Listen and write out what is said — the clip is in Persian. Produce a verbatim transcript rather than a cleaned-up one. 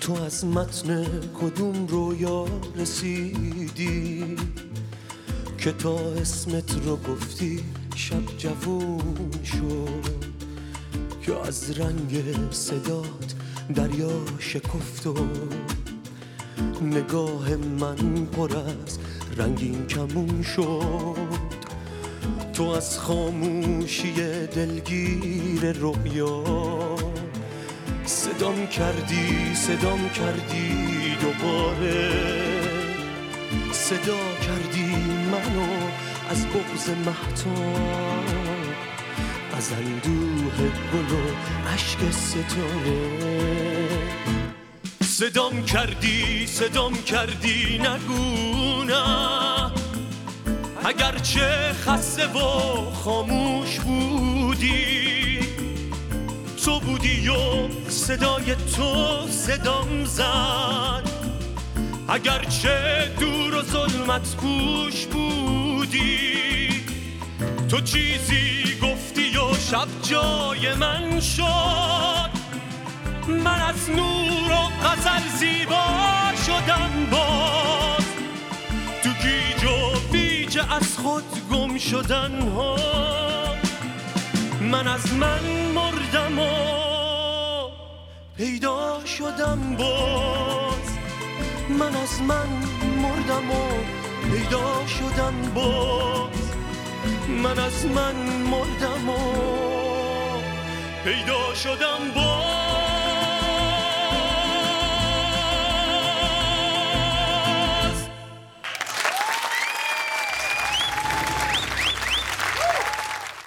تو از متن کدوم رویا رسیدی که تا اسمت رو گفتی شب جوون شد که از رنگ صدات دریا شکفت و نگاه من پر از رنگین کمون شد تو از خاموشی دلگیر رویا صدام کردی صدام کردی دوباره صدا کردی منو از بغض مهتاب از اندوه گل و عشق ستاره صدام کردی صدام کردی نگونم اگرچه خسته و خاموش بودی تو بودی و صدای تو صدام زد اگرچه دور و ظلمت پوش بودی تو چیزی گفتی و شب جای من شد من از نور و غزل زیبا شدم باز تو گیج و بیج از خود گم شدن ها من از من مردم و پیدا شدم باز من از من مردم و پیدا شدم باز من از من مردم و پیدا شدم باز